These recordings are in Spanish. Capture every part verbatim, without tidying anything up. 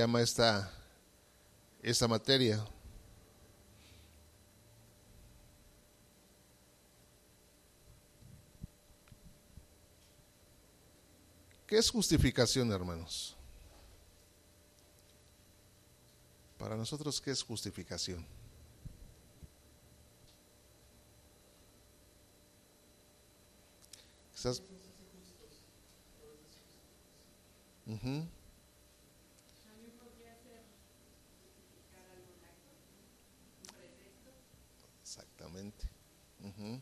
llama esta, esta materia. ¿Qué es justificación, hermanos? Para nosotros, ¿qué es justificación? Quizás. Uh-huh. Exactamente. Uh-huh.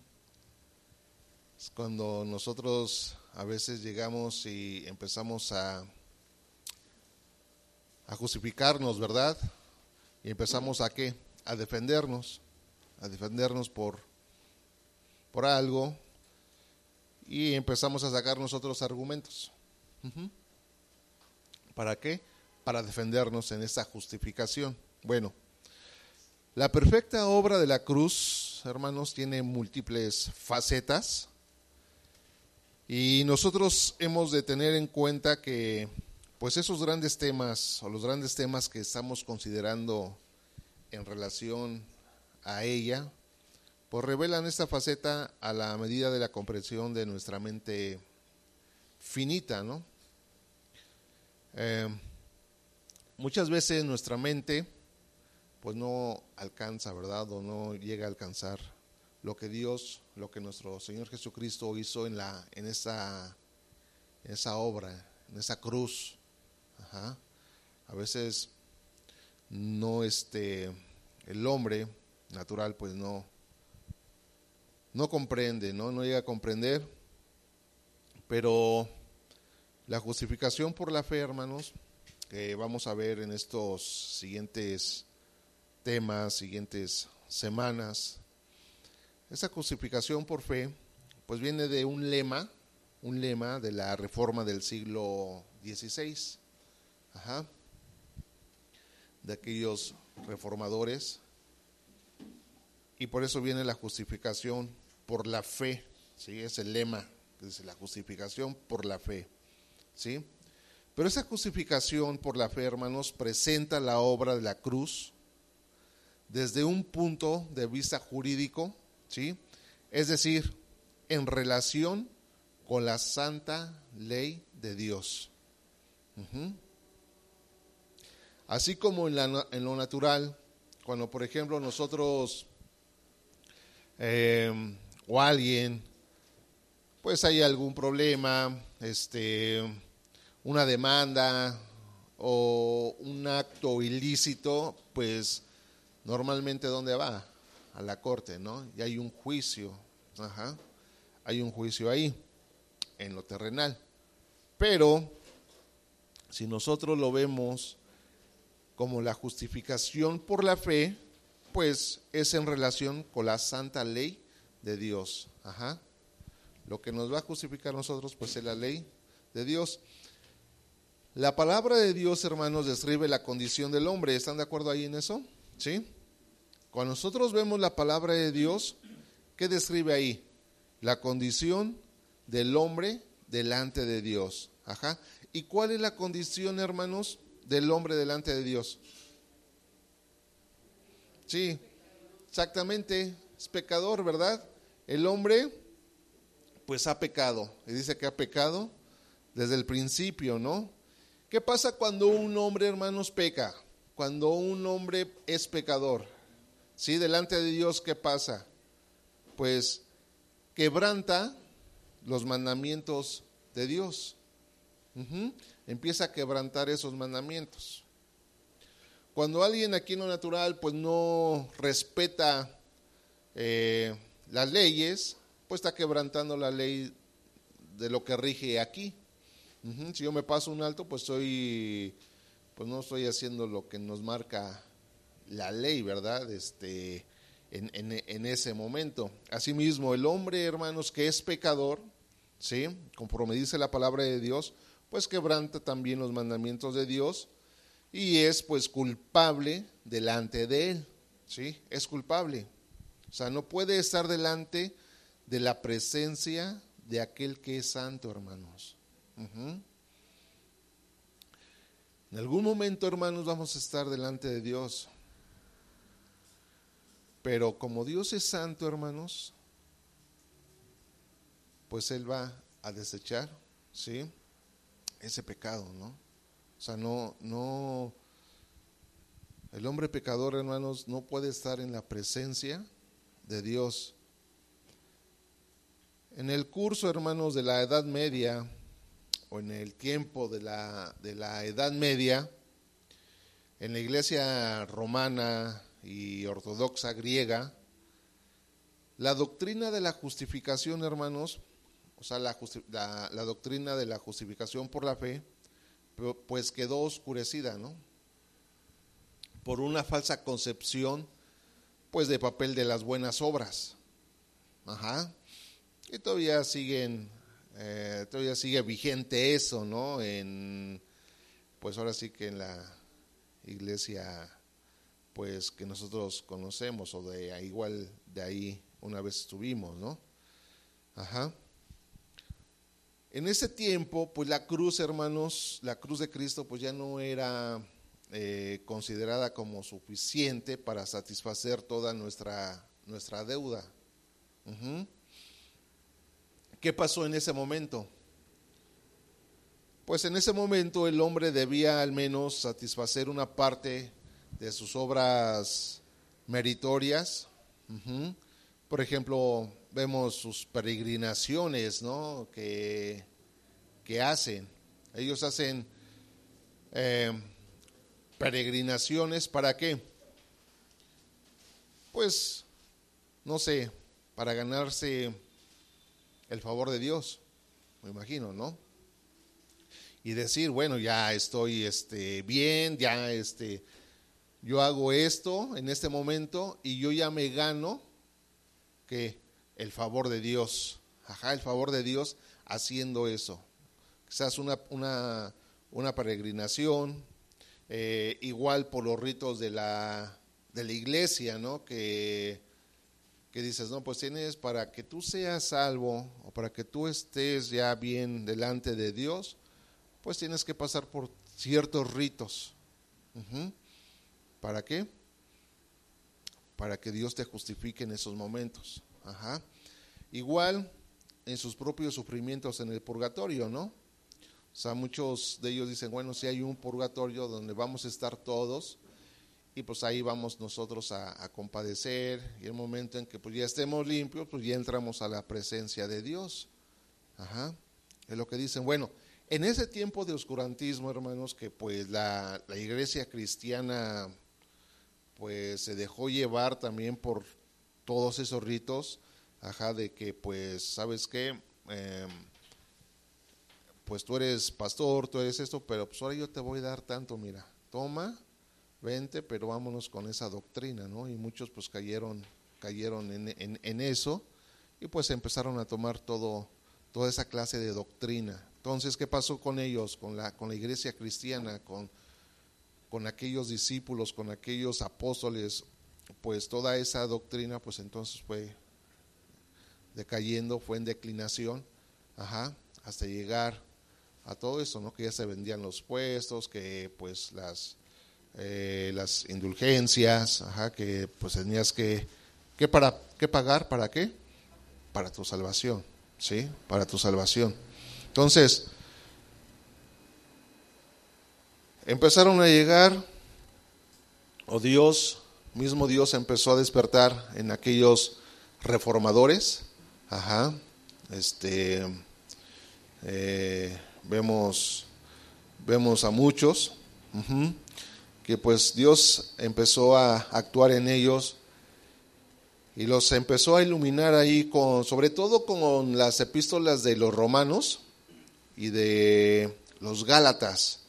Es cuando nosotros a veces llegamos y empezamos a, a justificarnos, ¿verdad? Y empezamos a ¿qué? A defendernos, a defendernos por, por algo, y empezamos a sacar nosotros argumentos. Uh-huh. ¿Para qué? Para defendernos en esa justificación. Bueno, la perfecta obra de la cruz, hermanos, tiene múltiples facetas. Y nosotros hemos de tener en cuenta que, pues, esos grandes temas, o los grandes temas que estamos considerando en relación a ella, pues revelan esta faceta a la medida de la comprensión de nuestra mente finita, ¿no? Eh, muchas veces nuestra mente, pues, no alcanza, ¿verdad? O no llega a alcanzar lo que Dios, lo que nuestro Señor Jesucristo hizo en la, en esa, en esa obra, en esa cruz. Ajá. A veces no este, el hombre natural, pues no, no comprende, no, no llega a comprender, pero la justificación por la fe, hermanos, que vamos a ver en estos siguientes temas, siguientes semanas. Esa justificación por fe, pues viene de un lema, un lema de la Reforma del siglo dieciséis, ajá, de aquellos reformadores, y por eso viene la justificación por la fe, ¿sí? Es el lema, es la justificación por la fe, ¿sí? Pero esa justificación por la fe, hermanos, presenta la obra de la cruz desde un punto de vista jurídico, ¿sí? Es decir, en relación con la santa ley de Dios. Uh-huh. Así como en, la, en lo natural, cuando por ejemplo nosotros eh, o alguien, pues hay algún problema, este, una demanda o un acto ilícito, pues normalmente ¿dónde va? A la corte, ¿no? Y hay un juicio, ajá, hay un juicio ahí, en lo terrenal. Pero, si nosotros lo vemos como la justificación por la fe, pues es en relación con la santa ley de Dios, ajá. Lo que nos va a justificar a nosotros, pues es la ley de Dios. La palabra de Dios, hermanos, describe la condición del hombre, ¿están de acuerdo ahí en eso? ¿Sí? Cuando nosotros vemos la palabra de Dios, ¿qué describe ahí? La condición del hombre delante de Dios. Ajá. ¿Y cuál es la condición, hermanos, del hombre delante de Dios? Sí, exactamente, es pecador, ¿verdad? El hombre, pues ha pecado, y dice que ha pecado desde el principio, ¿no? ¿Qué pasa cuando un hombre, hermanos, peca? Cuando un hombre es pecador, ¿sí? Delante de Dios, ¿qué pasa? Pues quebranta los mandamientos de Dios. Uh-huh. Empieza a quebrantar esos mandamientos. Cuando alguien aquí en lo natural, pues no respeta eh, las leyes, pues está quebrantando la ley de lo que rige aquí. Uh-huh. Si yo me paso un alto, pues soy, pues no estoy haciendo lo que nos marca la ley, ¿verdad? Este, en, en, en ese momento. Asimismo, el hombre, hermanos, que es pecador, ¿sí? Conforme dice la palabra de Dios, pues quebranta también los mandamientos de Dios y es, pues, culpable delante de Él, ¿sí? Es culpable. O sea, no puede estar delante de la presencia de aquel que es santo, hermanos. Uh-huh. En algún momento, hermanos, vamos a estar delante de Dios. Pero como Dios es santo, hermanos, pues Él va a desechar, ¿sí?, ese pecado, ¿no? O sea, no, no, el hombre pecador, hermanos, no puede estar en la presencia de Dios. En el curso, hermanos, de la Edad Media, o en el tiempo de la, de la Edad Media, en la iglesia romana y ortodoxa griega, la doctrina de la justificación, hermanos, o sea, la, justi- la, la doctrina de la justificación por la fe, pues quedó oscurecida, ¿no?, por una falsa concepción, pues, de papel de las buenas obras. Ajá. Y todavía siguen, eh, todavía sigue vigente eso, ¿no?, en, pues, ahora sí que en la iglesia, pues, que nosotros conocemos, o de igual de ahí una vez estuvimos, ¿no? Ajá. En ese tiempo, pues, la cruz, hermanos, la cruz de Cristo, pues, ya no era eh, considerada como suficiente para satisfacer toda nuestra, nuestra deuda. Uh-huh. ¿Qué pasó en ese momento? Pues en ese momento el hombre debía al menos satisfacer una parte de sus obras meritorias. Uh-huh. Por ejemplo, vemos sus peregrinaciones, ¿no?, que, que hacen. Ellos hacen eh, peregrinaciones, ¿para qué? Pues, no sé, para ganarse el favor de Dios, me imagino, ¿no? Y decir, bueno, ya estoy este, bien, ya este, yo hago esto en este momento y yo ya me gano que el favor de Dios, ajá, el favor de Dios haciendo eso. Quizás una, una, una peregrinación, eh, igual por los ritos de la, de la iglesia, ¿no?, que, que dices, no, pues tienes, para que tú seas salvo, o para que tú estés ya bien delante de Dios, pues tienes que pasar por ciertos ritos. Uh-huh. ¿Para qué? Para que Dios te justifique en esos momentos. Ajá. Igual en sus propios sufrimientos en el purgatorio, ¿no? O sea, muchos de ellos dicen, bueno, si hay un purgatorio donde vamos a estar todos, y pues ahí vamos nosotros a, a compadecer, y el momento en que pues ya estemos limpios, pues ya entramos a la presencia de Dios. Ajá. Es lo que dicen. Bueno, en ese tiempo de oscurantismo, hermanos, que pues la, la iglesia cristiana pues se dejó llevar también por todos esos ritos, ajá, de que pues, ¿sabes qué? Eh, pues tú eres pastor, tú eres esto, pero pues ahora yo te voy a dar tanto, mira, toma, vente, pero vámonos con esa doctrina, ¿no? Y muchos pues cayeron, cayeron en, en, en eso, y pues empezaron a tomar todo, toda esa clase de doctrina. Entonces, ¿qué pasó con ellos, con la, con la iglesia cristiana, con con aquellos discípulos, con aquellos apóstoles? Pues toda esa doctrina, pues entonces fue decayendo, fue en declinación, ajá, hasta llegar a todo esto, ¿no? Que ya se vendían los puestos, que pues las eh, las indulgencias, ajá, que pues tenías que, que para que pagar, ¿para qué? Para tu salvación, ¿sí? Para tu salvación. Entonces, empezaron a llegar, o Dios, mismo Dios empezó a despertar en aquellos reformadores, ajá, este, eh, vemos, vemos a muchos, uh-huh, que pues Dios empezó a actuar en ellos y los empezó a iluminar ahí, con, sobre todo con las epístolas de los romanos y de los Gálatas.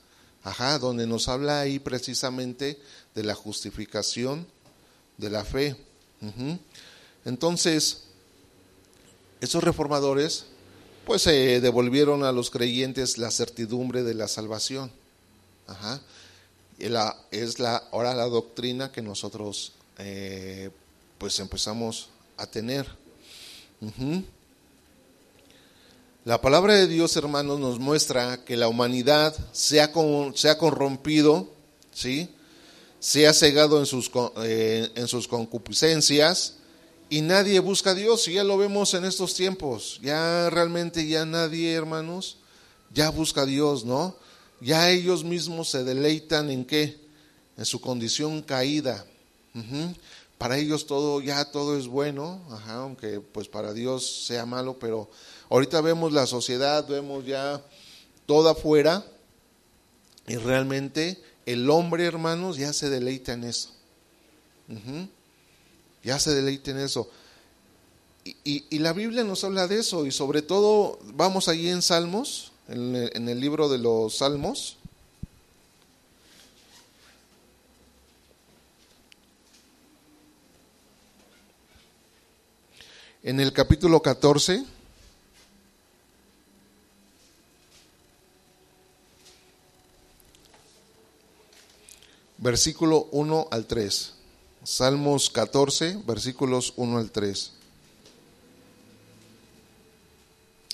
Ajá, donde nos habla ahí precisamente de la justificación de la fe. Uh-huh. Entonces, esos reformadores, pues, eh, devolvieron a los creyentes la certidumbre de la salvación. Ajá. Y la, es la, ahora la doctrina que nosotros, eh, pues, empezamos a tener. Uh-huh. La palabra de Dios, hermanos, nos muestra que la humanidad se ha, con, se ha corrompido, ¿sí? Se ha cegado en sus, eh, en sus concupiscencias, y nadie busca a Dios, y ya lo vemos en estos tiempos. Ya realmente ya nadie, hermanos, ya busca a Dios, ¿no? Ya ellos mismos se deleitan en ¿qué? En su condición caída. Uh-huh. Para ellos todo, ya todo es bueno, ajá, aunque pues para Dios sea malo, pero ahorita vemos la sociedad, vemos ya todo afuera, y realmente el hombre, hermanos, ya se deleita en eso. Uh-huh. Ya se deleita en eso. Y, y, y la Biblia nos habla de eso, y sobre todo vamos allí en Salmos, en el, en el libro de los Salmos. En el capítulo catorce, versículo uno al tres. Salmos catorce, versículos uno al tres.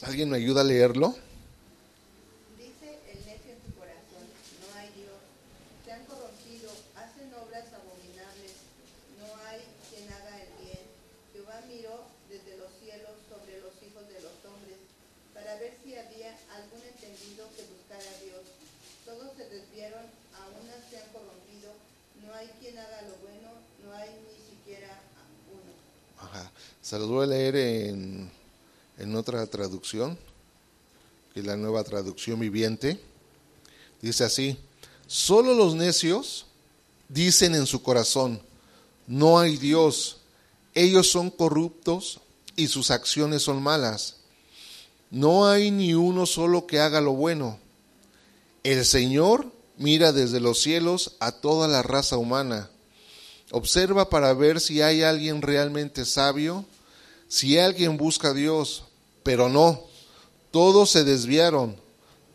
¿Alguien me ayuda a leerlo? Dice el necio en su corazón: no hay Dios, se han corrompido, hacen obras abominables, no hay quien haga el bien. Jehová miró desde los cielos sobre los hijos de los hombres, para ver si había algún entendido que buscara a Dios. Todos se desviaron, a unas se han corrompido, no hay quien haga lo bueno, no hay ni siquiera uno. Ajá. Se los voy a leer en, en otra traducción, que es la Nueva Traducción Viviente. Dice así: solo los necios dicen en su corazón, no hay Dios. Ellos son corruptos y sus acciones son malas. No hay ni uno solo que haga lo bueno. El Señor mira desde los cielos a toda la raza humana. Observa para ver si hay alguien realmente sabio, si alguien busca a Dios. Pero no, todos se desviaron,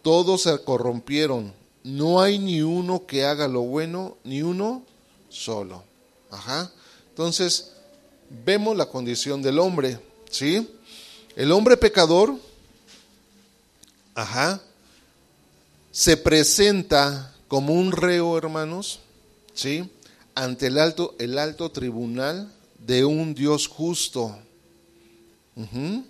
todos se corrompieron. No hay ni uno que haga lo bueno, ni uno solo. Ajá. Entonces, vemos la condición del hombre, ¿sí? El hombre pecador, ajá, se presenta como un reo, hermanos, ¿sí? Ante el alto, el alto tribunal de un Dios justo. Uh-huh.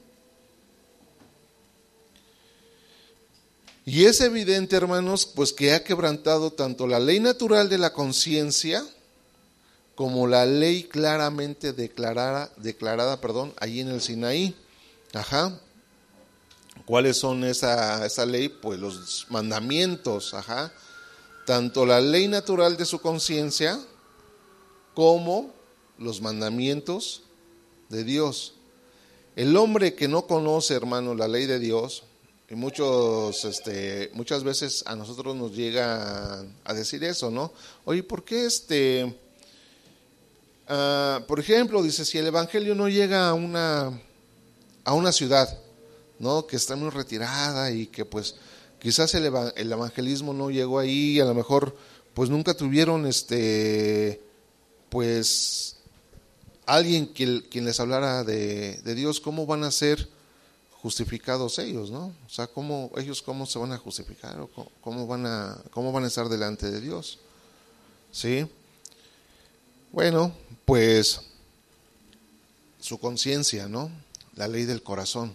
Y es evidente, hermanos, pues que ha quebrantado tanto la ley natural de la conciencia, como la ley claramente declarada, declarada perdón, allí en el Sinaí. Ajá. ¿Cuáles son esa, esa ley? Pues los mandamientos, ajá. Tanto la ley natural de su conciencia, como los mandamientos de Dios. El hombre que no conoce, hermano, la ley de Dios, y muchos, este, muchas veces a nosotros nos llega a decir eso, ¿no? Oye, ¿por qué este... Uh, por ejemplo, dice, si el evangelio no llega a una, a una ciudad, ¿no? Que está muy retirada y que pues quizás el, eva- el evangelismo no llegó ahí, a lo mejor pues nunca tuvieron este pues alguien que, quien les hablara de, de Dios, ¿cómo van a ser justificados ellos, no? O sea, ¿cómo ellos cómo se van a justificar o cómo, cómo van a cómo van a estar delante de Dios? ¿Sí? Bueno, pues su conciencia, ¿no? La ley del corazón.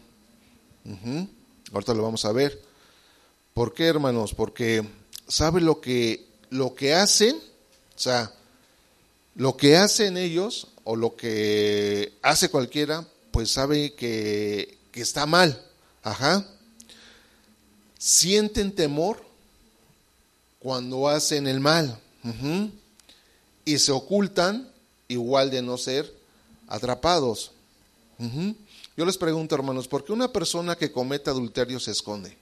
Uh-huh. Ahorita lo vamos a ver. ¿Por qué, hermanos? Porque sabe lo que, lo que hacen, o sea, lo que hacen ellos o lo que hace cualquiera, pues sabe que, que está mal. Ajá. Sienten temor cuando hacen el mal. Uh-huh. Y se ocultan igual de no ser atrapados. Uh-huh. Yo les pregunto, hermanos, ¿por qué una persona que comete adulterio se esconde?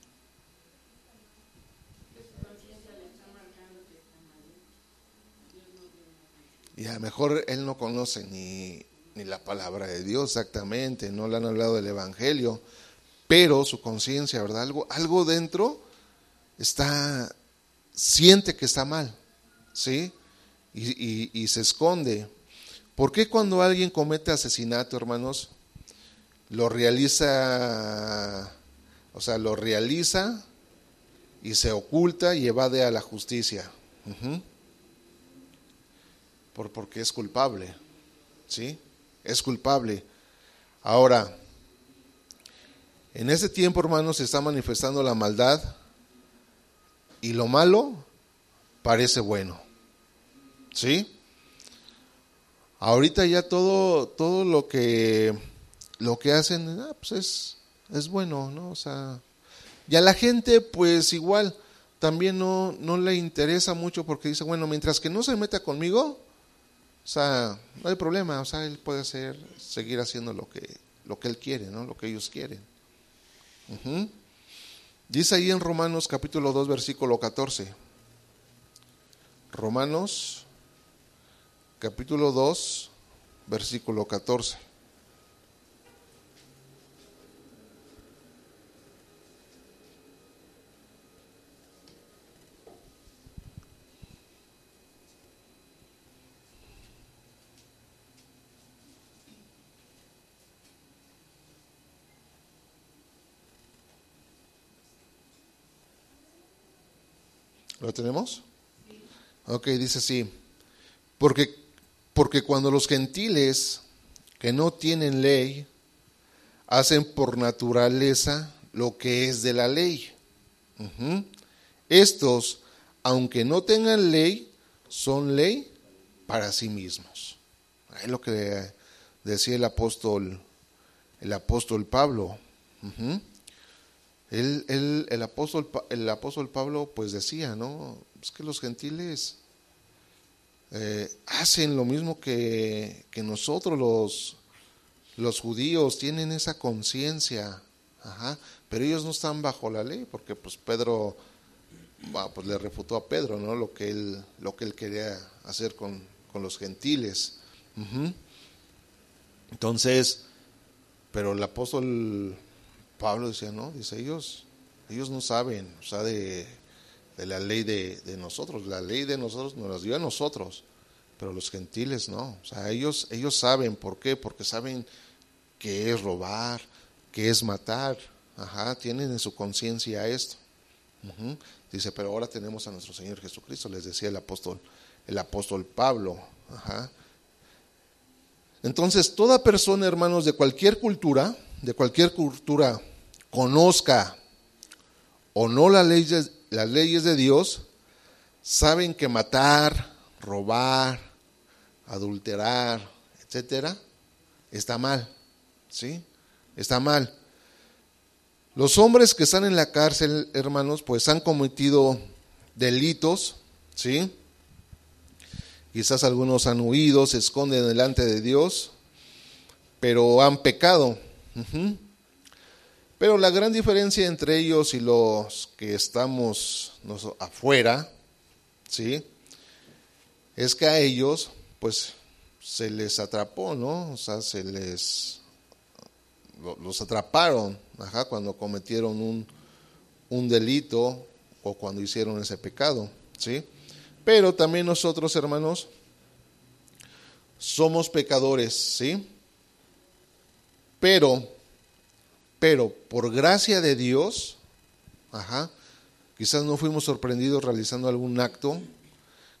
Y a lo mejor él no conoce ni, ni la palabra de Dios exactamente, no le han hablado del evangelio, pero su conciencia, ¿verdad? Algo, algo dentro está, siente que está mal, ¿sí? Y, y, y se esconde. ¿Por qué cuando alguien comete asesinato, hermanos, lo realiza O sea, lo realiza y se oculta y evade a la justicia. Uh-huh. Por, porque es culpable, ¿sí? Es culpable. Ahora, en este tiempo, hermanos, se está manifestando la maldad y lo malo parece bueno, ¿sí? Ahorita ya todo, todo lo que, lo que hacen, ah, pues es, es bueno, ¿no? O sea, y a la gente, pues igual, también no, no le interesa mucho porque dice, bueno, mientras que no se meta conmigo, o sea, no hay problema, o sea, él puede hacer, seguir haciendo lo que, lo que él quiere, ¿no? Lo que ellos quieren. Uh-huh. Dice ahí en Romanos capítulo dos, versículo catorce. Romanos capítulo dos, versículo catorce. ¿Lo tenemos? Ok, dice así. Porque, porque cuando los gentiles que no tienen ley hacen por naturaleza lo que es de la ley. Uh-huh. Estos, aunque no tengan ley, son ley para sí mismos. Es lo que decía el apóstol, el apóstol Pablo. Uh-huh. Él, él, el, apóstol, el apóstol Pablo pues decía, ¿no? Es que los gentiles eh, hacen lo mismo que, que nosotros los, los judíos, tienen esa conciencia, ajá, pero ellos no están bajo la ley, porque pues Pedro, bah, pues le refutó a Pedro, ¿no? Lo que él, lo que él quería hacer con, con los gentiles. Uh-huh. Entonces, pero el apóstol Pablo decía, no, dice, ellos, ellos no saben, o sea, de, de la ley de, de nosotros, la ley de nosotros nos la dio a nosotros, pero los gentiles no, o sea, ellos, ellos saben, ¿por qué? Porque saben qué es robar, qué es matar, ajá, tienen en su conciencia esto. Uh-huh. Dice, pero ahora tenemos a nuestro Señor Jesucristo, les decía el apóstol, el apóstol Pablo, ajá. Entonces, toda persona, hermanos, de cualquier cultura, de cualquier cultura, conozca o no las leyes, las leyes de Dios, saben que matar, robar, adulterar, etcétera, está mal, ¿sí? Está mal. Los hombres que están en la cárcel, hermanos, pues han cometido delitos, ¿sí? Quizás algunos han huido, se esconden delante de Dios, pero han pecado. Uh-huh. Pero la gran diferencia entre ellos y los que estamos nos, afuera, ¿sí? Es que a ellos, pues, se les atrapó, ¿no? O sea, se les, lo, los atraparon, ajá, cuando cometieron un, un delito o cuando hicieron ese pecado, ¿sí? Pero también nosotros, hermanos, somos pecadores, ¿sí? Pero, pero por gracia de Dios, ajá, quizás no fuimos sorprendidos realizando algún acto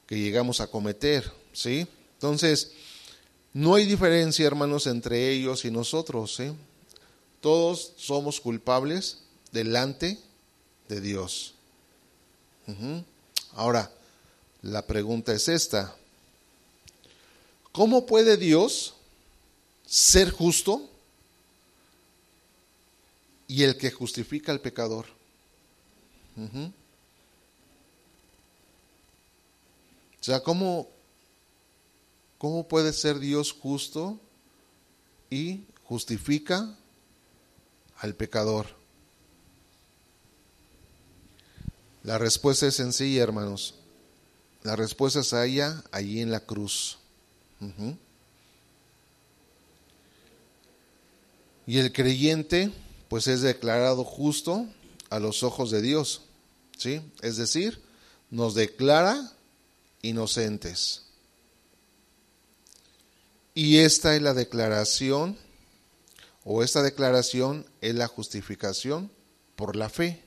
que llegamos a cometer, ¿sí? Entonces, no hay diferencia, hermanos, entre ellos y nosotros, ¿sí? Todos somos culpables delante de Dios. Uh-huh. Ahora, la pregunta es esta: ¿cómo puede Dios ser justo y el que justifica al pecador? Uh-huh. O sea, ¿cómo, ¿cómo puede ser Dios justo y justifica al pecador? La respuesta es sencilla, hermanos. La respuesta se halla allí en la cruz. Uh-huh. Y el creyente pues es declarado justo a los ojos de Dios, ¿sí? Es decir, nos declara inocentes. Y esta es la declaración, o esta declaración es la justificación por la fe.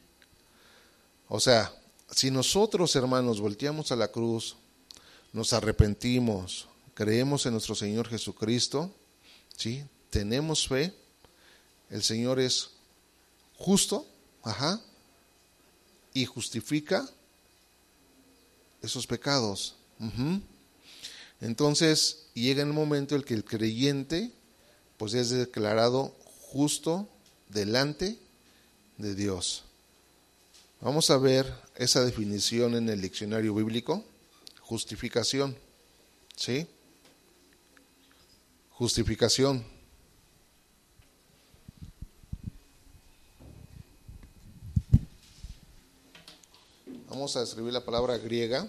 O sea, si nosotros, hermanos, volteamos a la cruz, nos arrepentimos, creemos en nuestro Señor Jesucristo, ¿sí? Tenemos fe, el Señor es justo, ajá, y justifica esos pecados. Uh-huh. Entonces llega el momento en el que el creyente pues es declarado justo delante de Dios. Vamos a ver esa definición en el diccionario bíblico. Justificación, ¿sí? Justificación. Vamos a escribir la palabra griega.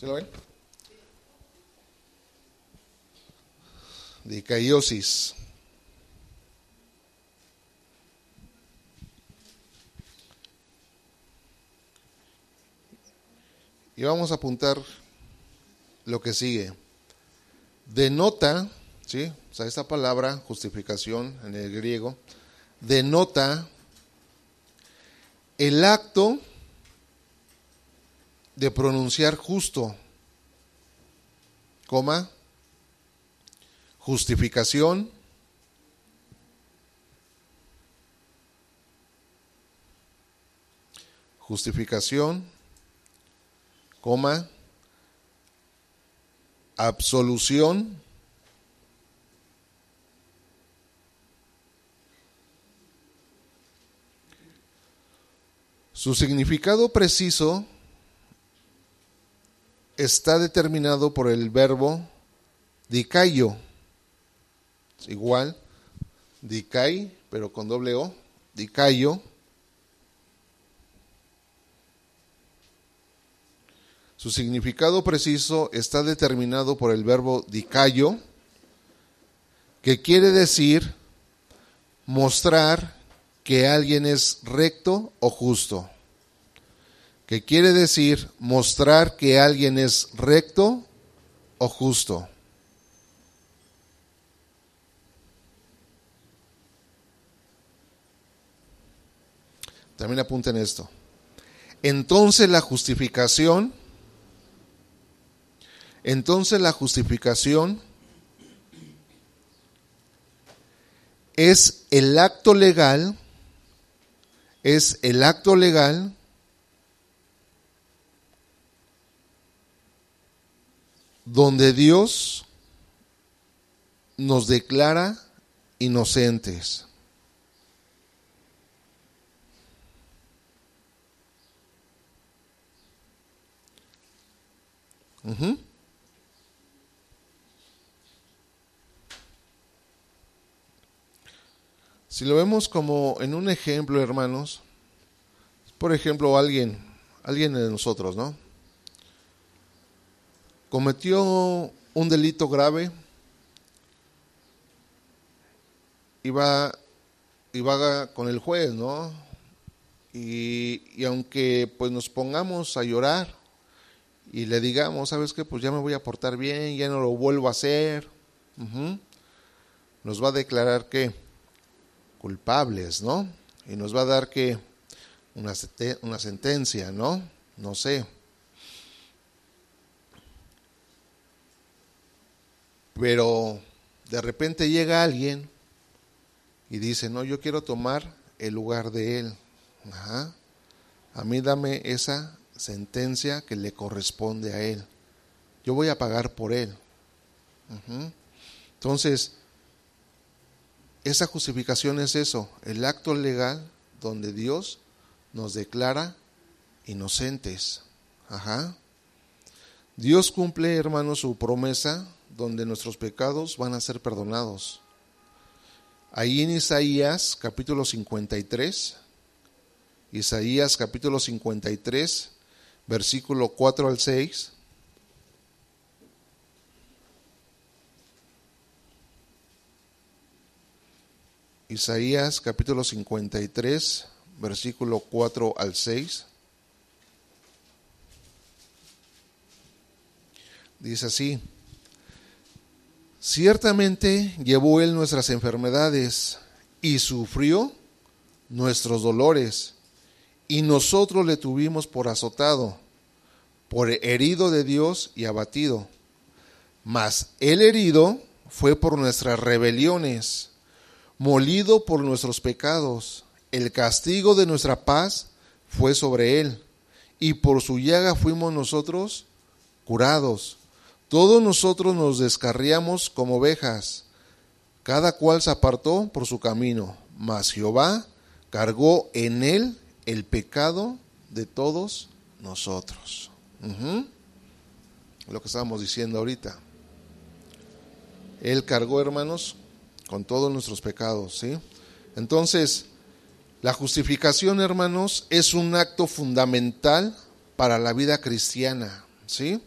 ¿Sí lo ven? Dikaiosis. Y vamos a apuntar lo que sigue. Denota, ¿sí? O sea, esta palabra, justificación en el griego, denota el acto de pronunciar justo, coma, justificación, justificación, coma, absolución, su significado preciso está determinado por el verbo dikaio, igual, dikai, pero con doble o, dikaio. Su significado preciso está determinado por el verbo dikaio, que quiere decir mostrar que alguien es recto o justo. Que quiere decir mostrar que alguien es recto o justo. También apunten esto. Entonces la justificación, entonces la justificación es el acto legal, es el acto legal donde Dios nos declara inocentes. Uh-huh. Si lo vemos como en un ejemplo, hermanos, por ejemplo, alguien, alguien de nosotros, ¿no? Cometió un delito grave y va, y va con el juez, ¿no? Y, y aunque pues nos pongamos a llorar y le digamos, ¿sabes qué? Pues ya me voy a portar bien, ya no lo vuelvo a hacer. Uh-huh. Nos va a declarar que culpables, ¿no? Y nos va a dar que una, una sentencia, ¿no? No sé. Pero de repente llega alguien y dice, no, yo quiero tomar el lugar de él. Ajá. A mí dame esa sentencia que le corresponde a él. Yo voy a pagar por él. Uh-huh. Entonces, esa justificación es eso, el acto legal donde Dios nos declara inocentes. Ajá. Dios cumple, hermanos, su promesa, donde nuestros pecados van a ser perdonados. Ahí en Isaías capítulo cincuenta y tres, Isaías capítulo cincuenta y tres, versículo cuatro al seis, Isaías capítulo cincuenta y tres, versículo cuatro al seis. Dice así: ciertamente llevó él nuestras enfermedades y sufrió nuestros dolores, y nosotros le tuvimos por azotado, por herido de Dios y abatido. Mas el herido fue por nuestras rebeliones, molido por nuestros pecados. El castigo de nuestra paz fue sobre él, y por su llaga fuimos nosotros curados. Todos nosotros nos descarriamos como ovejas, cada cual se apartó por su camino, mas Jehová cargó en él el pecado de todos nosotros. Uh-huh. Lo que estábamos diciendo ahorita. Él cargó, hermanos, con todos nuestros pecados, ¿sí? Entonces, la justificación, hermanos, es un acto fundamental para la vida cristiana, ¿sí?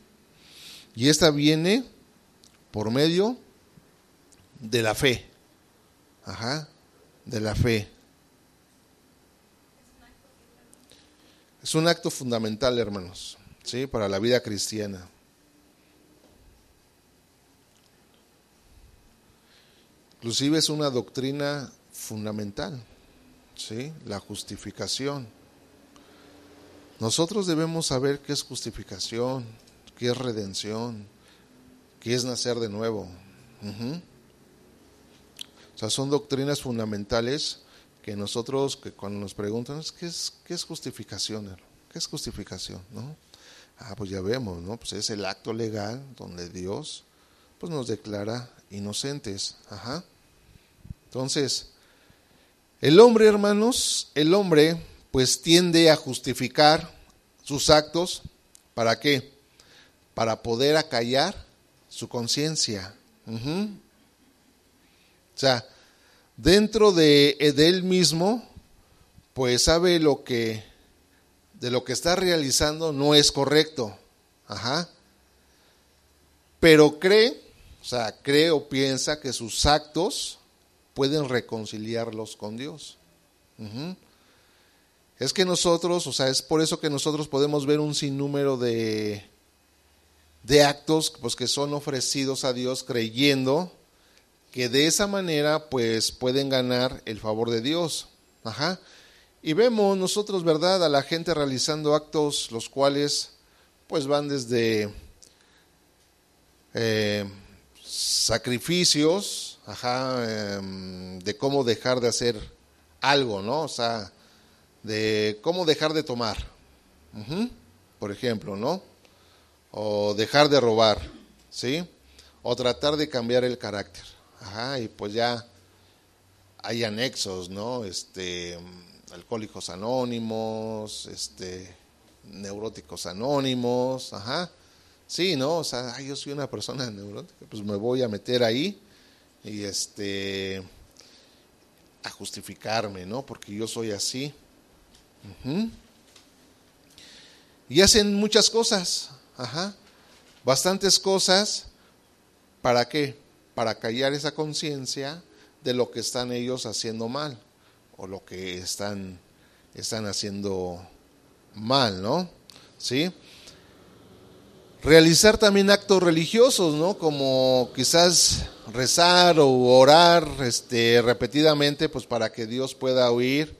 Y esta viene por medio de la fe. Ajá, de la fe. Es un acto fundamental, hermanos, ¿sí? Para la vida cristiana. Inclusive es una doctrina fundamental, ¿sí? La justificación. Nosotros debemos saber qué es justificación, qué es redención, qué es nacer de nuevo. Uh-huh. O sea, son doctrinas fundamentales que nosotros, que cuando nos preguntan, ¿qué es, qué es justificación? ¿Qué es justificación? ¿No? Ah, pues ya vemos, ¿no? Pues es el acto legal donde Dios, pues, nos declara inocentes. Ajá. Entonces, el hombre, hermanos, el hombre pues tiende a justificar sus actos, ¿para qué? Para poder acallar su conciencia. Uh-huh. O sea, dentro de, de él mismo, pues sabe lo que, de lo que está realizando no es correcto. Ajá. Pero cree, o sea, cree o piensa que sus actos pueden reconciliarlos con Dios. Uh-huh. Es que nosotros, o sea, es por eso que nosotros podemos ver un sinnúmero de, de actos, pues, que son ofrecidos a Dios creyendo que de esa manera, pues, pueden ganar el favor de Dios. Ajá. Y vemos nosotros, ¿verdad?, a la gente realizando actos los cuales, pues, van desde... Eh, sacrificios, ajá, eh, de cómo dejar de hacer algo, ¿no? O sea, de cómo dejar de tomar, uh-huh, por ejemplo, ¿no? O dejar de robar, ¿sí? O tratar de cambiar el carácter, ajá, y pues ya hay anexos, ¿no? Este, alcohólicos anónimos, este, neuróticos anónimos, ajá. Sí, ¿no? O sea, ay, yo soy una persona neurótica, pues me voy a meter ahí y este a justificarme, ¿no? Porque yo soy así. Uh-huh. Y hacen muchas cosas, ajá, bastantes cosas, ¿para qué? Para callar esa conciencia de lo que están ellos haciendo mal, o lo que están, están haciendo mal, ¿no? ¿Sí? Realizar también actos religiosos, ¿no? Como quizás rezar o orar este, repetidamente, pues para que Dios pueda oír,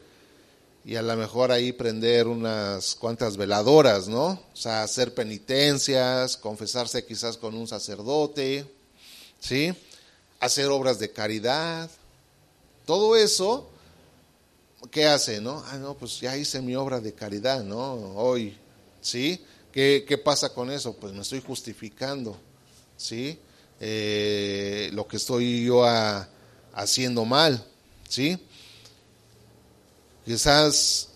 y a lo mejor ahí prender unas cuantas veladoras, ¿no? O sea, hacer penitencias, confesarse quizás con un sacerdote, ¿sí? Hacer obras de caridad, todo eso, ¿qué hace, no? Ah, no, pues ya hice mi obra de caridad, ¿no? Hoy, ¿sí? ¿Qué, ¿Qué pasa con eso? Pues me estoy justificando, ¿sí? Eh, lo que estoy yo a, haciendo mal, ¿sí? Quizás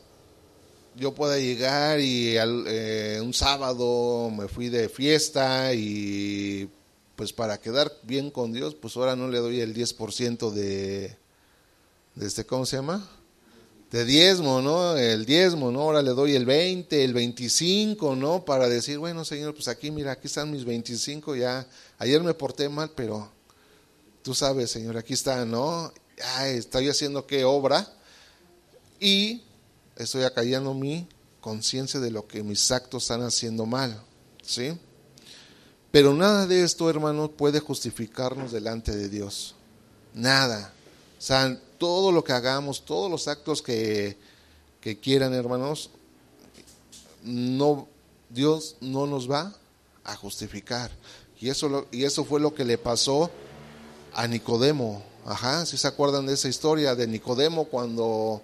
yo pueda llegar y al, eh, un sábado me fui de fiesta y pues para quedar bien con Dios, pues ahora no le doy el diez por ciento de, de este, ¿cómo se llama? De diezmo, ¿no? El diezmo, ¿no? Ahora le doy el veinte, el veinticinco, ¿no? Para decir, bueno, Señor, pues aquí, mira, aquí están mis veinticinco, ya. Ayer me porté mal, pero tú sabes, Señor, aquí está, ¿no? ay, estoy haciendo qué obra, y estoy acallando mi conciencia de lo que mis actos están haciendo mal, ¿sí? Pero nada de esto, hermanos, puede justificarnos delante de Dios. Nada. O sea, todo lo que hagamos, todos los actos que, que quieran, hermanos, no, Dios no nos va a justificar. Y eso, lo, y eso fue lo que le pasó a Nicodemo. Ajá, ¿sí se acuerdan de esa historia de Nicodemo cuando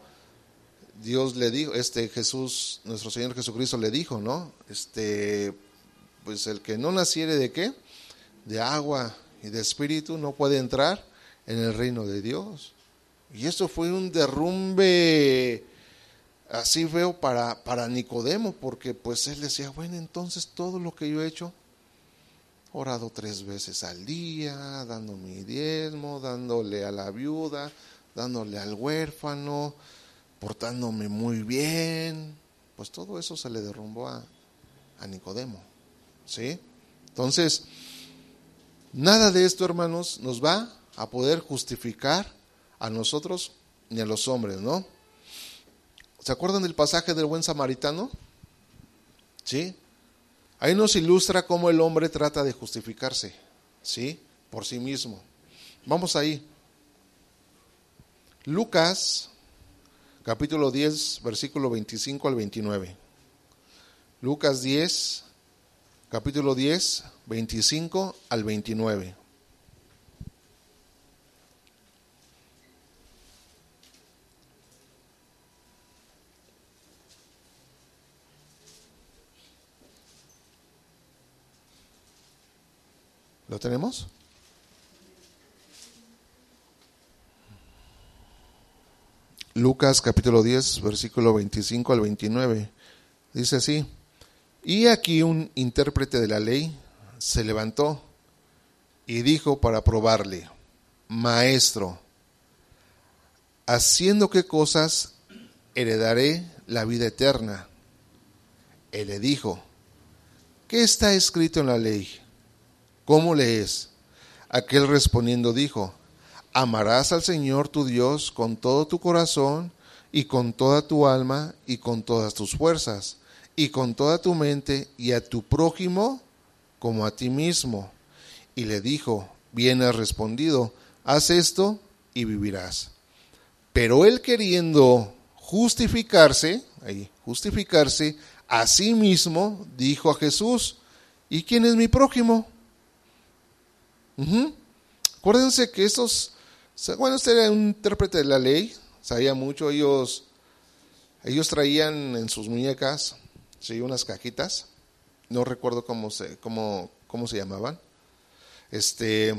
Dios le dijo, este Jesús, nuestro Señor Jesucristo le dijo, ¿no? Este... Pues el que no naciere de qué, de agua y de espíritu, no puede entrar en el reino de Dios. Y eso fue un derrumbe así feo para, para Nicodemo, porque pues él decía, bueno, entonces todo lo que yo he hecho, orado tres veces al día, dando mi diezmo, dándole a la viuda, dándole al huérfano, portándome muy bien, pues todo eso se le derrumbó a, a Nicodemo. ¿Sí? Entonces, nada de esto, hermanos, nos va a poder justificar a nosotros ni a los hombres, ¿no? ¿Se acuerdan del pasaje del buen samaritano? ¿Sí? Ahí nos ilustra cómo el hombre trata de justificarse, ¿sí? Por sí mismo. Vamos ahí. Lucas, capítulo diez, versículo veinticinco al veintinueve. Lucas diez, capítulo diez, veinticinco al veintinueve. ¿Lo tenemos? Lucas capítulo diez, versículo veinticinco al veintinueve. Dice así. Y aquí un intérprete de la ley se levantó y dijo para probarle, Maestro, ¿haciendo qué cosas heredaré la vida eterna? Él le dijo, ¿qué está escrito en la ley? ¿Cómo lees? Aquel respondiendo dijo, amarás al Señor tu Dios con todo tu corazón y con toda tu alma y con todas tus fuerzas, y con toda tu mente, y a tu prójimo como a ti mismo. Y le dijo, bien has respondido, haz esto y vivirás. Pero él queriendo justificarse, ahí, justificarse a sí mismo, dijo a Jesús, ¿y quién es mi prójimo? Uh-huh. Acuérdense que estos, bueno, este era un intérprete de la ley, sabía mucho, ellos, ellos traían en sus muñecas, sí, unas cajitas, no recuerdo cómo se, cómo, cómo se llamaban, este,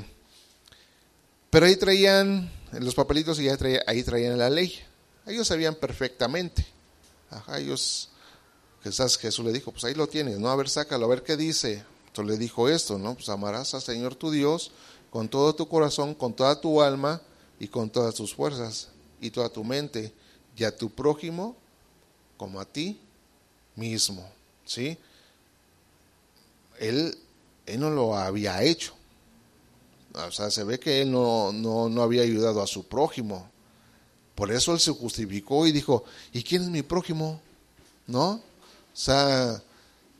pero ahí traían los papelitos y ahí traían, ahí traían la ley. Ellos sabían perfectamente. Ajá, ellos, quizás Jesús le dijo, pues ahí lo tienes, no, a ver, sácalo, a ver qué dice. Entonces le dijo esto, ¿no? Pues amarás al Señor tu Dios con todo tu corazón, con toda tu alma y con todas tus fuerzas y toda tu mente, y a tu prójimo como a ti mismo, ¿sí? Él, él no lo había hecho. O sea, se ve que él no, no, no había ayudado a su prójimo. Por eso él se justificó y dijo, ¿y quién es mi prójimo? ¿No? O sea,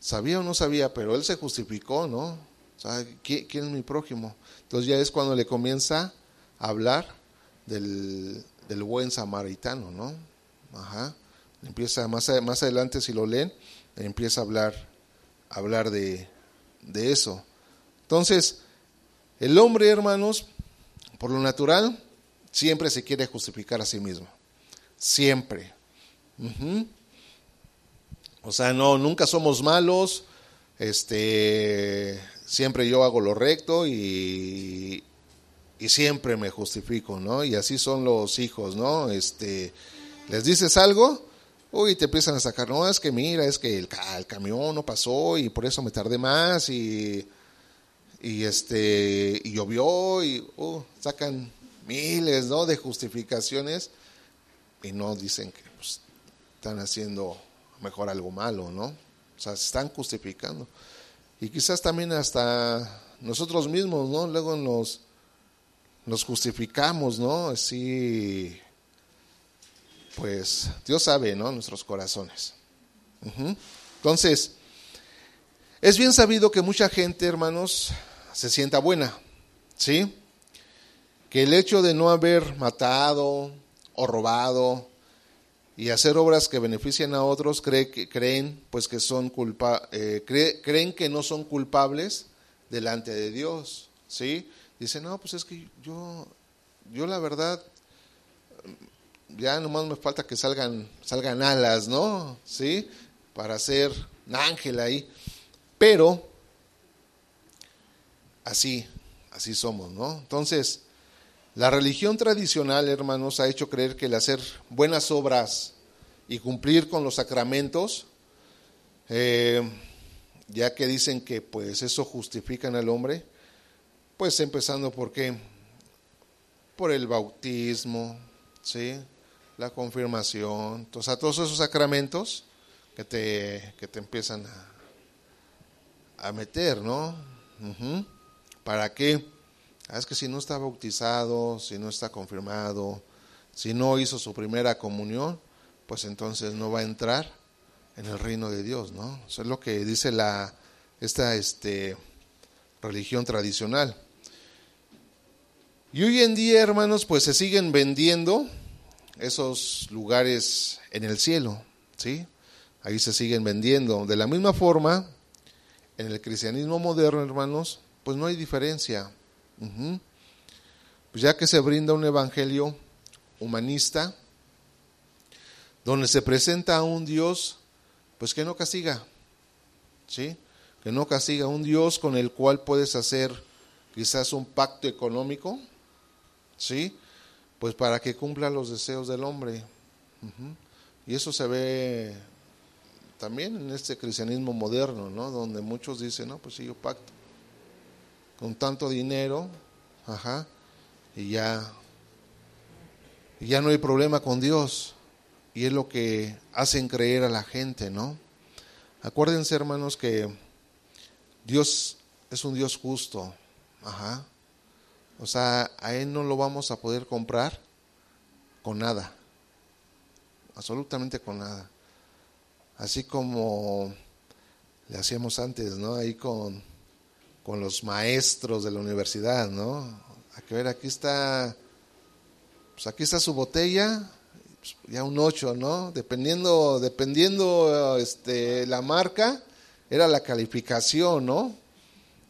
sabía o no sabía, pero él se justificó, ¿no? O sea, ¿quién, quién es mi prójimo? Entonces ya es cuando le comienza a hablar del, del buen samaritano, ¿no? Ajá. Empieza más, más adelante, si lo leen, empieza a hablar, a hablar de, de eso. Entonces, el hombre, hermanos, por lo natural, siempre se quiere justificar a sí mismo. Siempre. Uh-huh. O sea, no, nunca somos malos. Este, siempre yo hago lo recto y, y siempre me justifico, ¿no? Y así son los hijos, ¿no? Este, les dices algo. Uy, te empiezan a sacar, no, es que mira, es que el, el camión no pasó y por eso me tardé más y, y, este, y llovió y uh, sacan miles, ¿no?, de justificaciones y no dicen que pues, están haciendo mejor algo malo, ¿no? O sea, se están justificando. Y quizás también hasta nosotros mismos, ¿no? Luego nos, nos justificamos, ¿no? Así, pues Dios sabe, ¿no? Nuestros corazones. Uh-huh. Entonces, es bien sabido que mucha gente, hermanos, se sienta buena, ¿sí? Que el hecho de no haber matado o robado y hacer obras que benefician a otros, cree que, creen pues que son culpa, eh, cree, creen que no son culpables delante de Dios, ¿sí? Dicen, no, pues es que yo, yo la verdad, ya nomás me falta que salgan, salgan alas, ¿no? ¿Sí? Para ser un ángel ahí. Pero, así, así somos, ¿no? Entonces, la religión tradicional, hermanos, ha hecho creer que el hacer buenas obras y cumplir con los sacramentos, eh, ya que dicen que pues eso justifican al hombre, pues empezando por qué, por el bautismo, ¿sí? La confirmación, o sea, todos esos sacramentos que te, que te empiezan a, a meter, ¿no? Uh-huh. ¿Para qué? Ah, es que si no está bautizado, si no está confirmado, si no hizo su primera comunión, pues entonces no va a entrar en el reino de Dios, ¿no? Eso es lo que dice la esta este, religión tradicional. Y hoy en día, hermanos, pues se siguen vendiendo esos lugares en el cielo, ¿sí? Ahí se siguen vendiendo. De la misma forma, en el cristianismo moderno, hermanos, pues no hay diferencia. Uh-huh. Pues ya que se brinda un evangelio humanista, donde se presenta a un Dios, pues que no castiga, ¿sí? Que no castiga, un Dios con el cual puedes hacer quizás un pacto económico, ¿sí? Pues para que cumpla los deseos del hombre. Uh-huh. Y eso se ve también en este cristianismo moderno, ¿no? Donde muchos dicen, no, pues sí, yo pacto con tanto dinero, ajá, y ya, y ya no hay problema con Dios. Y es lo que hacen creer a la gente, ¿no? Acuérdense, hermanos, que Dios es un Dios justo, ajá. O sea, a Él no lo vamos a poder comprar con nada, absolutamente con nada. Así como le hacíamos antes, ¿no? Ahí con, con los maestros de la universidad, ¿no? A que ver, aquí está, pues aquí está su botella, pues ya un ocho, ¿no? Dependiendo, dependiendo este, la marca, era la calificación, ¿no?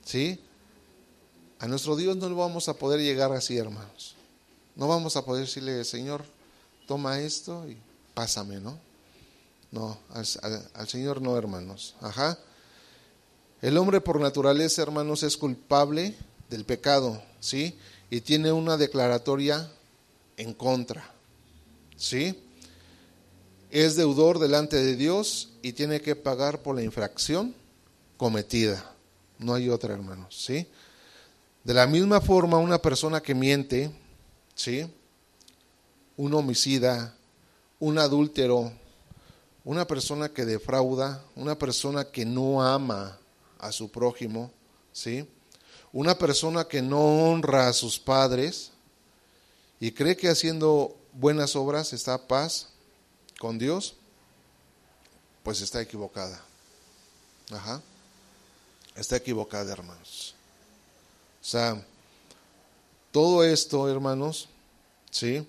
¿Sí? A nuestro Dios no lo vamos a poder llegar así, hermanos. No vamos a poder decirle, Señor, toma esto y pásame, ¿no? No, al, al, al Señor no, hermanos. Ajá. El hombre por naturaleza, hermanos, es culpable del pecado, ¿sí? Y tiene una declaratoria en contra, ¿sí? Es deudor delante de Dios y tiene que pagar por la infracción cometida. No hay otra, hermanos, ¿sí? De la misma forma, una persona que miente, ¿sí? Un homicida, un adúltero, una persona que defrauda, una persona que no ama a su prójimo, ¿sí? Una persona que no honra a sus padres y cree que haciendo buenas obras está a paz con Dios, pues está equivocada. Ajá. Está equivocada, hermanos. O sea, todo esto, hermanos, ¿sí?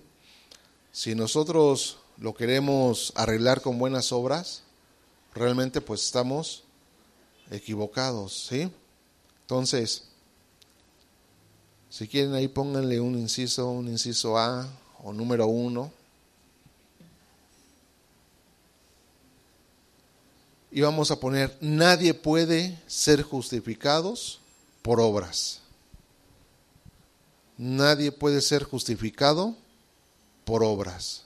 Si nosotros lo queremos arreglar con buenas obras, realmente pues estamos equivocados, ¿sí? Entonces, si quieren ahí pónganle un inciso, un inciso A o número uno. Y vamos a poner, nadie puede ser justificados por obras. Nadie puede ser justificado por obras.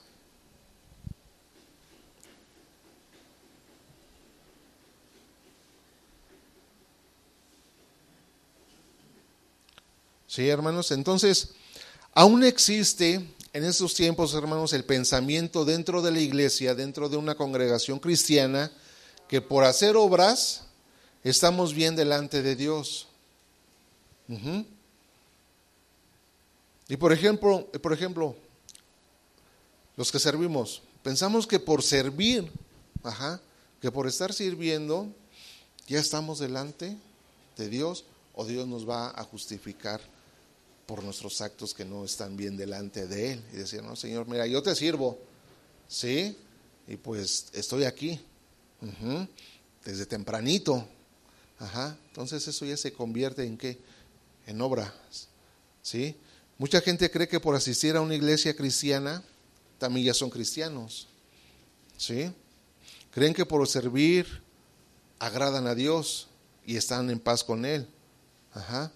Sí, hermanos, entonces, aún existe en estos tiempos, hermanos, el pensamiento dentro de la iglesia, dentro de una congregación cristiana, que por hacer obras estamos bien delante de Dios. Uh-huh. Y por ejemplo, por ejemplo, los que servimos, pensamos que por servir, ajá, que por estar sirviendo, ya estamos delante de Dios, o Dios nos va a justificar por nuestros actos que no están bien delante de Él. Y decir, no, Señor, mira, yo te sirvo, ¿sí? Y pues estoy aquí, uh-huh, desde tempranito. Ajá. Entonces eso ya se convierte en ¿qué? En obras, ¿sí? Mucha gente cree que por asistir a una iglesia cristiana, también ya son cristianos, ¿sí? Creen que por servir agradan a Dios y están en paz con Él. Ajá.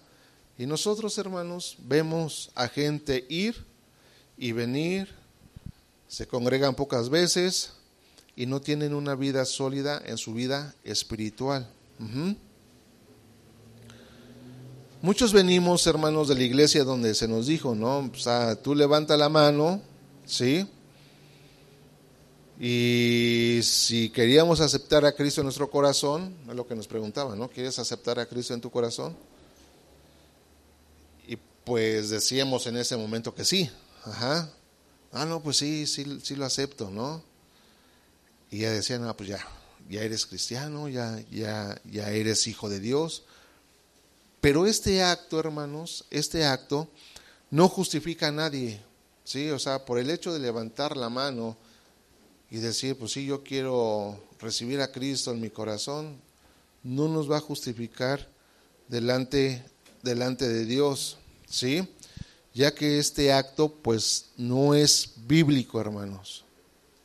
Y nosotros, hermanos, vemos a gente ir y venir, se congregan pocas veces y no tienen una vida sólida en su vida espiritual. Uh-huh. Muchos venimos, hermanos, de la iglesia donde se nos dijo, ¿no? O sea, tú levanta la mano, ¿sí? Y si queríamos aceptar a Cristo en nuestro corazón, es lo que nos preguntaban, ¿no? ¿Quieres aceptar a Cristo en tu corazón? Y pues decíamos en ese momento que sí. Ajá. Ah, no, pues sí, sí, sí lo acepto, ¿no? Y ya decían, ah, pues ya, ya eres cristiano, ya, ya, ya eres hijo de Dios. Pero este acto, hermanos, este acto no justifica a nadie, ¿sí? O sea, por el hecho de levantar la mano y decir, pues sí, yo quiero recibir a Cristo en mi corazón, no nos va a justificar delante, delante de Dios, ¿sí? Ya que este acto, pues, no es bíblico, hermanos.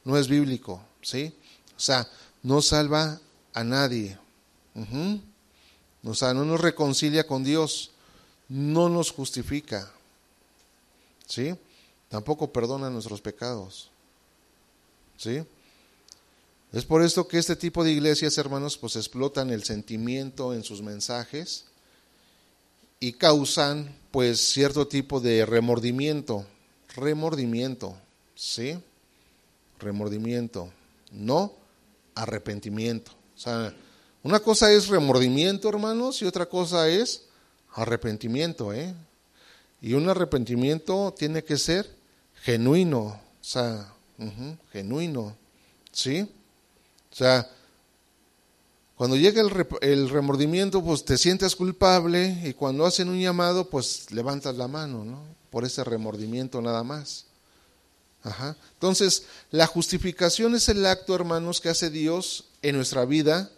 No es bíblico, ¿sí? O sea, no salva a nadie. Uh-huh. O sea, no nos reconcilia con Dios, no nos justifica, ¿sí? Tampoco perdona nuestros pecados. ¿Sí? Es por esto que este tipo de iglesias, hermanos, pues explotan el sentimiento en sus mensajes y causan, pues, cierto tipo de remordimiento. Remordimiento, ¿sí? Remordimiento, no arrepentimiento. O sea, una cosa es remordimiento, hermanos, y otra cosa es arrepentimiento, ¿eh? Y un arrepentimiento tiene que ser genuino, o sea, Uh-huh, genuino, ¿sí? O sea, cuando llega el, rep- el remordimiento, pues te sientes culpable, y cuando hacen un llamado, pues levantas la mano, ¿no? Por ese remordimiento nada más. Ajá. Entonces, la justificación es el acto, hermanos, que hace Dios en nuestra vida,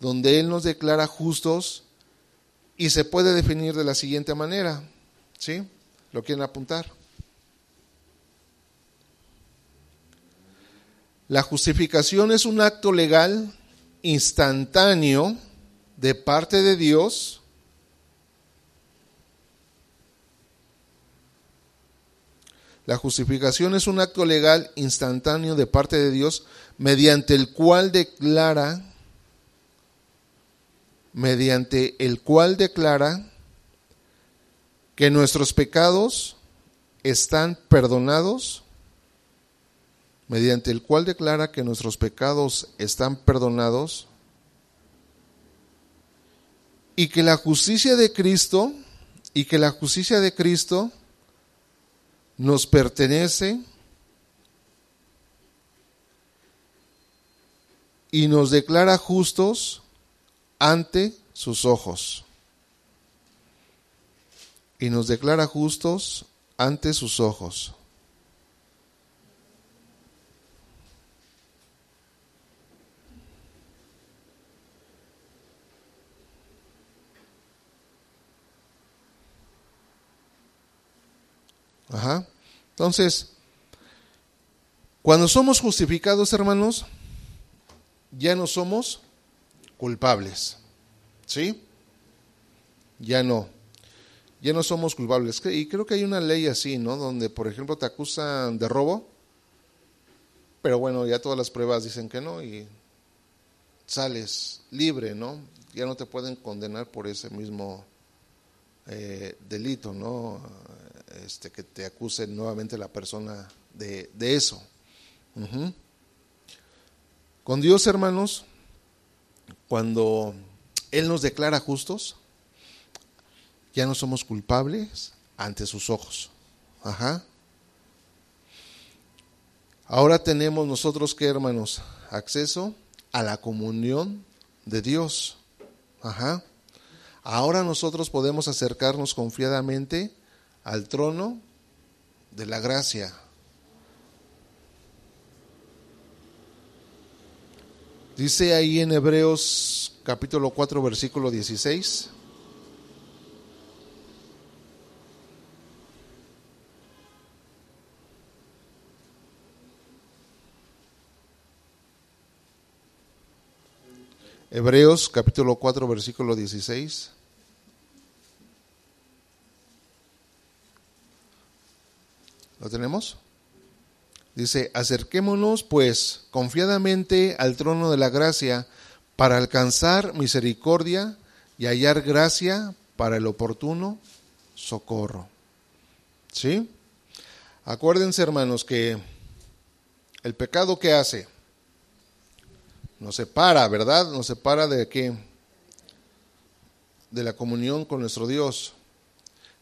donde Él nos declara justos, y se puede definir de la siguiente manera, ¿sí? ¿Lo quieren apuntar? La justificación es un acto legal instantáneo de parte de Dios La justificación es un acto legal instantáneo de parte de Dios mediante el cual declara mediante el cual declara que nuestros pecados están perdonados mediante el cual declara que nuestros pecados están perdonados y que la justicia de Cristo y que la justicia de Cristo nos pertenece y nos declara justos ante sus ojos y nos declara justos ante sus ojos. Ajá. Entonces, cuando somos justificados, hermanos, ya no somos culpables, ¿sí? Ya no, ya no somos culpables. Y creo que hay una ley así, ¿no? Donde, por ejemplo, te acusan de robo, pero bueno, ya todas las pruebas dicen que no y sales libre, ¿no? Ya no te pueden condenar por ese mismo eh, delito, ¿no? Este, que te acuse nuevamente la persona de, de eso. Uh-huh. Con Dios, hermanos, cuando Él nos declara justos, ya no somos culpables ante sus ojos. Ajá. Ahora tenemos nosotros, ¿qué, hermanos? Acceso a la comunión de Dios. Ajá. Ahora nosotros podemos acercarnos confiadamente al trono de la gracia. Dice ahí en Hebreos capítulo cuatro, versículo dieciséis. Hebreos capítulo cuatro, versículo dieciséis. ¿Lo tenemos? Dice, acerquémonos pues confiadamente al trono de la gracia para alcanzar misericordia y hallar gracia para el oportuno socorro. ¿Sí? Acuérdense, hermanos, que el pecado que hace nos separa, ¿verdad? Nos separa de qué? De la comunión con nuestro Dios.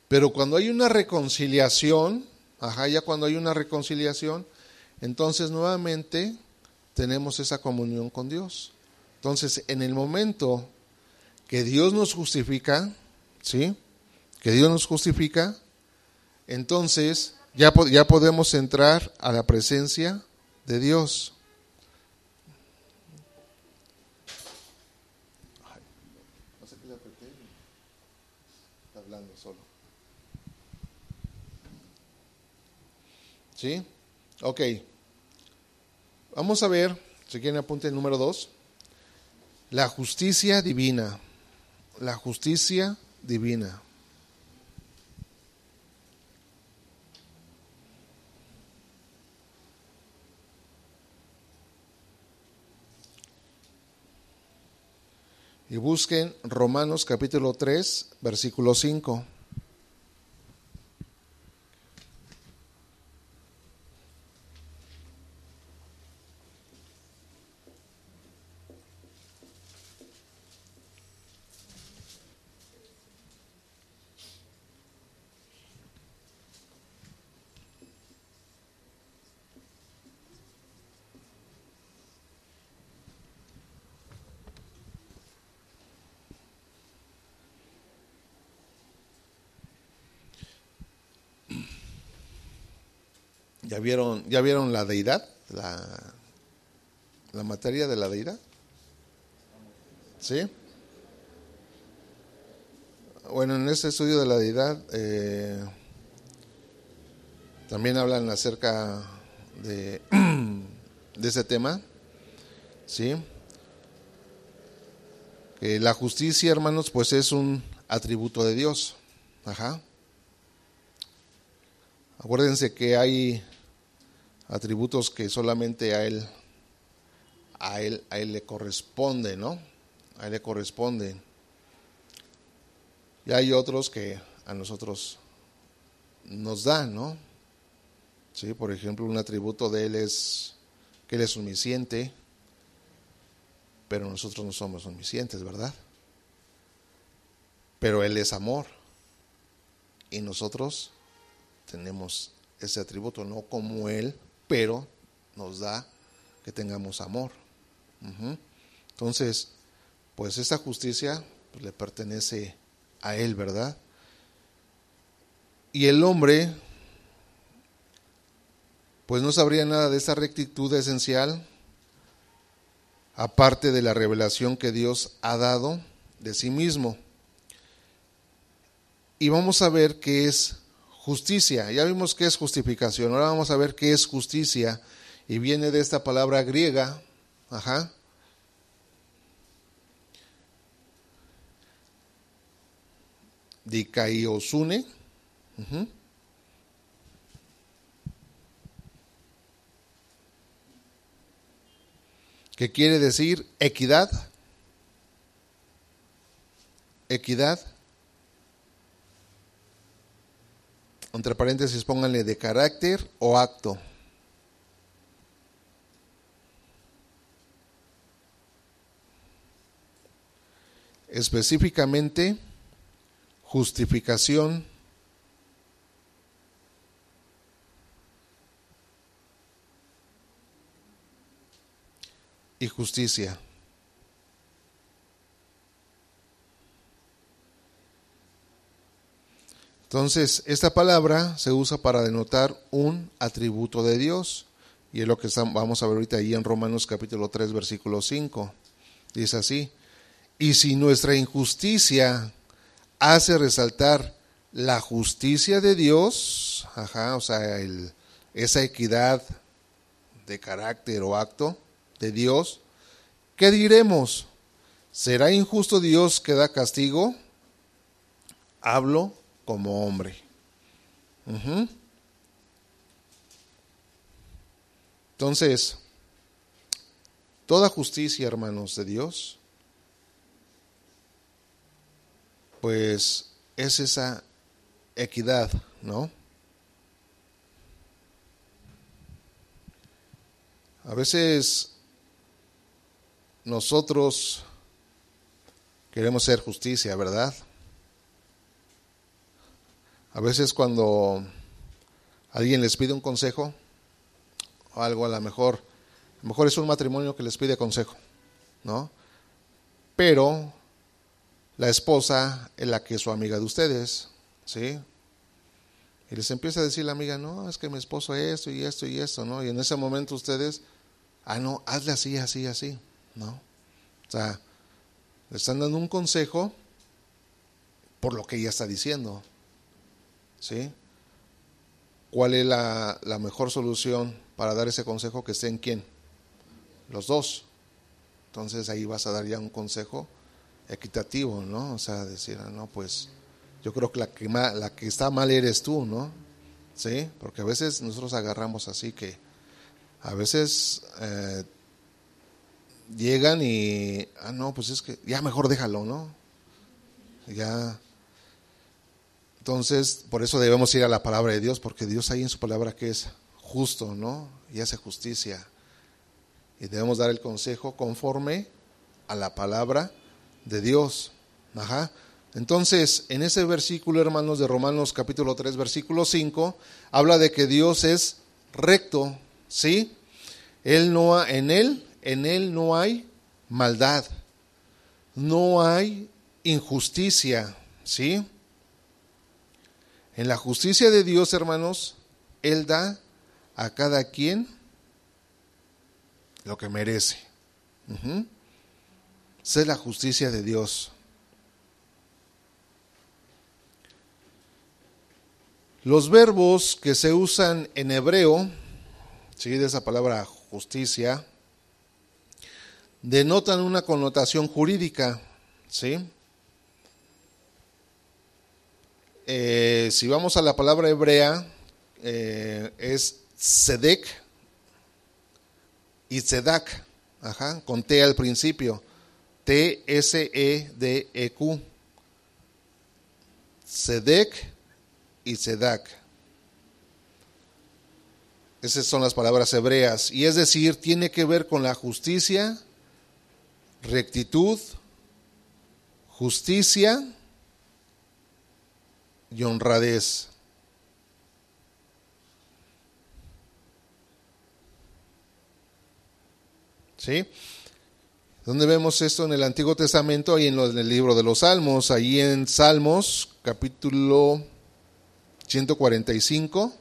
Pero cuando hay una reconciliación, ajá, ya cuando hay una reconciliación, entonces nuevamente tenemos esa comunión con Dios. Entonces, en el momento que Dios nos justifica, ¿sí? Que Dios nos justifica, entonces ya, ya podemos entrar a la presencia de Dios. ¿Sí? Ok. Vamos a ver, si quieren apunten el número dos. La justicia divina. La justicia divina. Y busquen Romanos capítulo tres, versículo cinco. ¿Ya vieron, ya vieron la deidad? La, la materia de la deidad. ¿Sí? Bueno, en este estudio de la deidad eh, también hablan acerca de, de ese tema. ¿Sí? Que la justicia, hermanos, pues es un atributo de Dios. Ajá. Acuérdense que hay atributos que solamente a él, a él, a él le corresponde, ¿no? A él le corresponde. Y hay otros que a nosotros nos dan, ¿no? Sí, por ejemplo, un atributo de él es que él es omnisciente, pero nosotros no somos omniscientes, ¿verdad? Pero él es amor y nosotros tenemos ese atributo, no como él, pero nos da que tengamos amor. Uh-huh. Entonces, pues esa justicia pues, le pertenece a él, ¿verdad? Y el hombre, pues no sabría nada de esa rectitud esencial, aparte de la revelación que Dios ha dado de sí mismo. Y vamos a ver qué es justicia. Ya vimos qué es justificación, ahora vamos a ver qué es justicia, y viene de esta palabra griega, ajá, dikaiosune, uh-huh, que quiere decir equidad, equidad. Entre paréntesis, pónganle de carácter o acto. Específicamente, justificación y justicia. Entonces, esta palabra se usa para denotar un atributo de Dios, y es lo que vamos a ver ahorita ahí en Romanos capítulo tres, versículo cinco. Dice así: y si nuestra injusticia hace resaltar la justicia de Dios, ajá, o sea, el, esa equidad de carácter o acto de Dios, ¿qué diremos? ¿Será injusto Dios que da castigo? Hablo como hombre. Uh-huh. Entonces, toda justicia, hermanos, de Dios, pues es esa equidad, ¿no? A veces nosotros queremos hacer justicia, ¿verdad? A veces cuando alguien les pide un consejo o algo, a lo mejor, a lo mejor es un matrimonio que les pide consejo, ¿no? Pero la esposa es la que es su amiga de ustedes, ¿sí? Y les empieza a decir la amiga, no, es que mi esposo es esto y esto y esto, ¿no? Y en ese momento ustedes, ah, no, hazle así, así, así, ¿no? O sea, le están dando un consejo por lo que ella está diciendo, ¿sí? ¿Cuál es la, la mejor solución para dar ese consejo? Que esté en quién, los dos. Entonces ahí vas a dar ya un consejo equitativo, ¿no? O sea, decir, no, pues yo creo que la que, mal, la que está mal eres tú, ¿no? Sí, porque a veces nosotros agarramos así que a veces eh, llegan y, ah, no, pues es que ya mejor déjalo, ¿no? Ya. Entonces, por eso debemos ir a la palabra de Dios, porque Dios ahí en su palabra que es justo, ¿no? Y hace justicia. Y debemos dar el consejo conforme a la palabra de Dios. Ajá. Entonces, en ese versículo, hermanos, de Romanos capítulo tres, versículo cinco, habla de que Dios es recto, ¿sí? Él no ha, en él, en él no hay maldad. No hay injusticia, ¿sí? En la justicia de Dios, hermanos, Él da a cada quien lo que merece. Uh-huh. Esa es la justicia de Dios. Los verbos que se usan en hebreo, ¿sí?, de esa palabra justicia, denotan una connotación jurídica, ¿sí? Eh, si vamos a la palabra hebrea, eh, es tzedek y tzedak, ajá, con T al principio, T S E D E Q, tzedek y tzedak. Esas son las palabras hebreas, y es decir, tiene que ver con la justicia, rectitud, justicia y honradez. ¿Sí? ¿Dónde vemos esto? En el Antiguo Testamento y en, los, en el libro de los Salmos. Allí en Salmos, capítulo ciento cuarenta y cinco.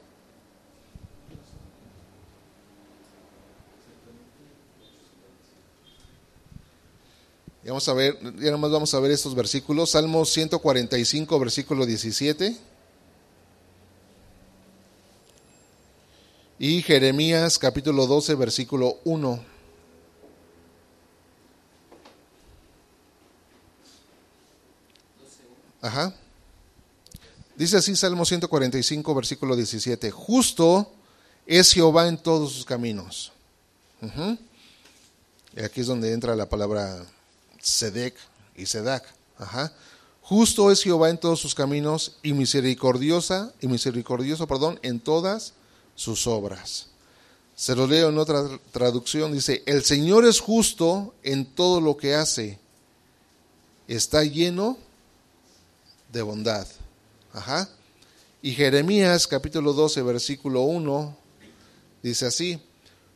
Y vamos a ver, ya nomás vamos a ver estos versículos. Salmo ciento cuarenta y cinco, versículo diecisiete. Y Jeremías, capítulo doce, versículo uno. Ajá. Dice así Salmo ciento cuarenta y cinco, versículo diecisiete. Justo es Jehová en todos sus caminos. Uh-huh. Y aquí es donde entra la palabra Sedec y Sedac. Ajá. Justo es Jehová en todos sus caminos y misericordiosa y misericordioso, perdón, en todas sus obras. Se lo leo en otra traducción, dice: el Señor es justo en todo lo que hace. Está lleno de bondad. Ajá. Y Jeremías capítulo doce, versículo uno dice así: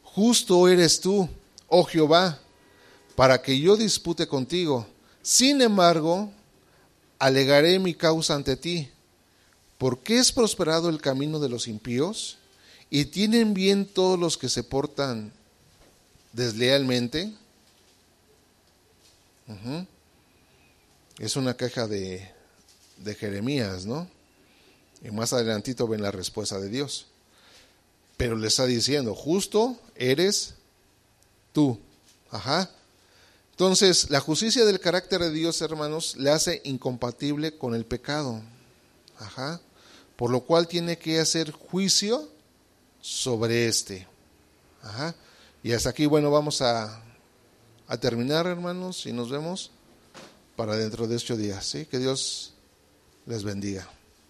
justo eres tú, oh Jehová, para que yo dispute contigo. Sin embargo, alegaré mi causa ante ti. ¿Por qué es prosperado el camino de los impíos? ¿Y tienen bien todos los que se portan deslealmente? Uh-huh. Es una queja de, de Jeremías, ¿no? Y más adelantito ven la respuesta de Dios. Pero le está diciendo, justo eres tú. Ajá. Entonces, la justicia del carácter de Dios, hermanos, le hace incompatible con el pecado. Ajá. Por lo cual tiene que hacer juicio sobre este. Ajá. Y hasta aquí, bueno, vamos a, a terminar, hermanos, y nos vemos para dentro de ocho días, ¿sí? Que Dios les bendiga.